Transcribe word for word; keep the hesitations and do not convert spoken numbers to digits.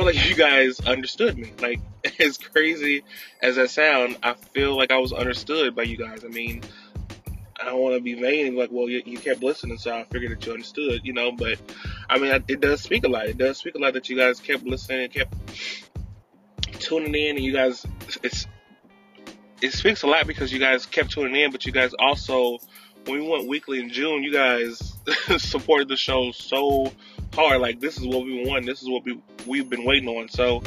felt like you guys understood me. Like, as crazy as that sound, I feel like I was understood by you guys. I mean, I don't want to be vain and be like, well, you, you kept listening, so I figured that you understood, you know. But, I mean, I, it does speak a lot. It does speak a lot that you guys kept listening and kept tuning in. And you guys, it's it speaks a lot because you guys kept tuning in, but you guys also, when we went weekly in June, you guys supported the show so hard. Like, this is what we want. This is what we, we've been waiting on. So,